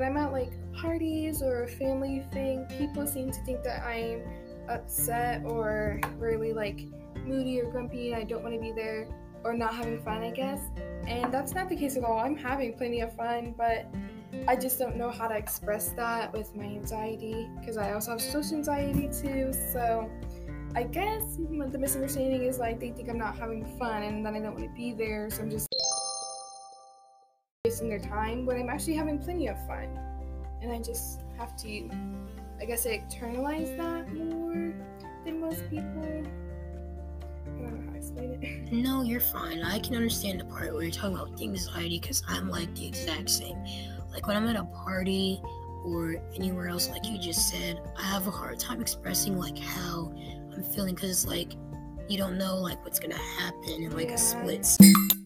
when I'm at like parties or a family thing, people seem to think that I'm upset or really like moody or grumpy and I don't want to be there or not having fun, I guess. And that's not the case at all. I'm having plenty of fun, but I just don't know how to express that with my anxiety, because I also have social anxiety too. So I guess the misunderstanding is like they think I'm not having fun and then I don't want to be there, so I'm just wasting their time when I'm actually having plenty of fun. And I just have to, I guess, internalize that more than most people. I don't know how to explain it. No, you're fine. I can understand the part where you're talking about the anxiety, because I'm like the exact same. Like when I'm at a party or anywhere else, like you just said, I have a hard time expressing like how I'm feeling, because it's like you don't know like what's gonna happen in like a split second.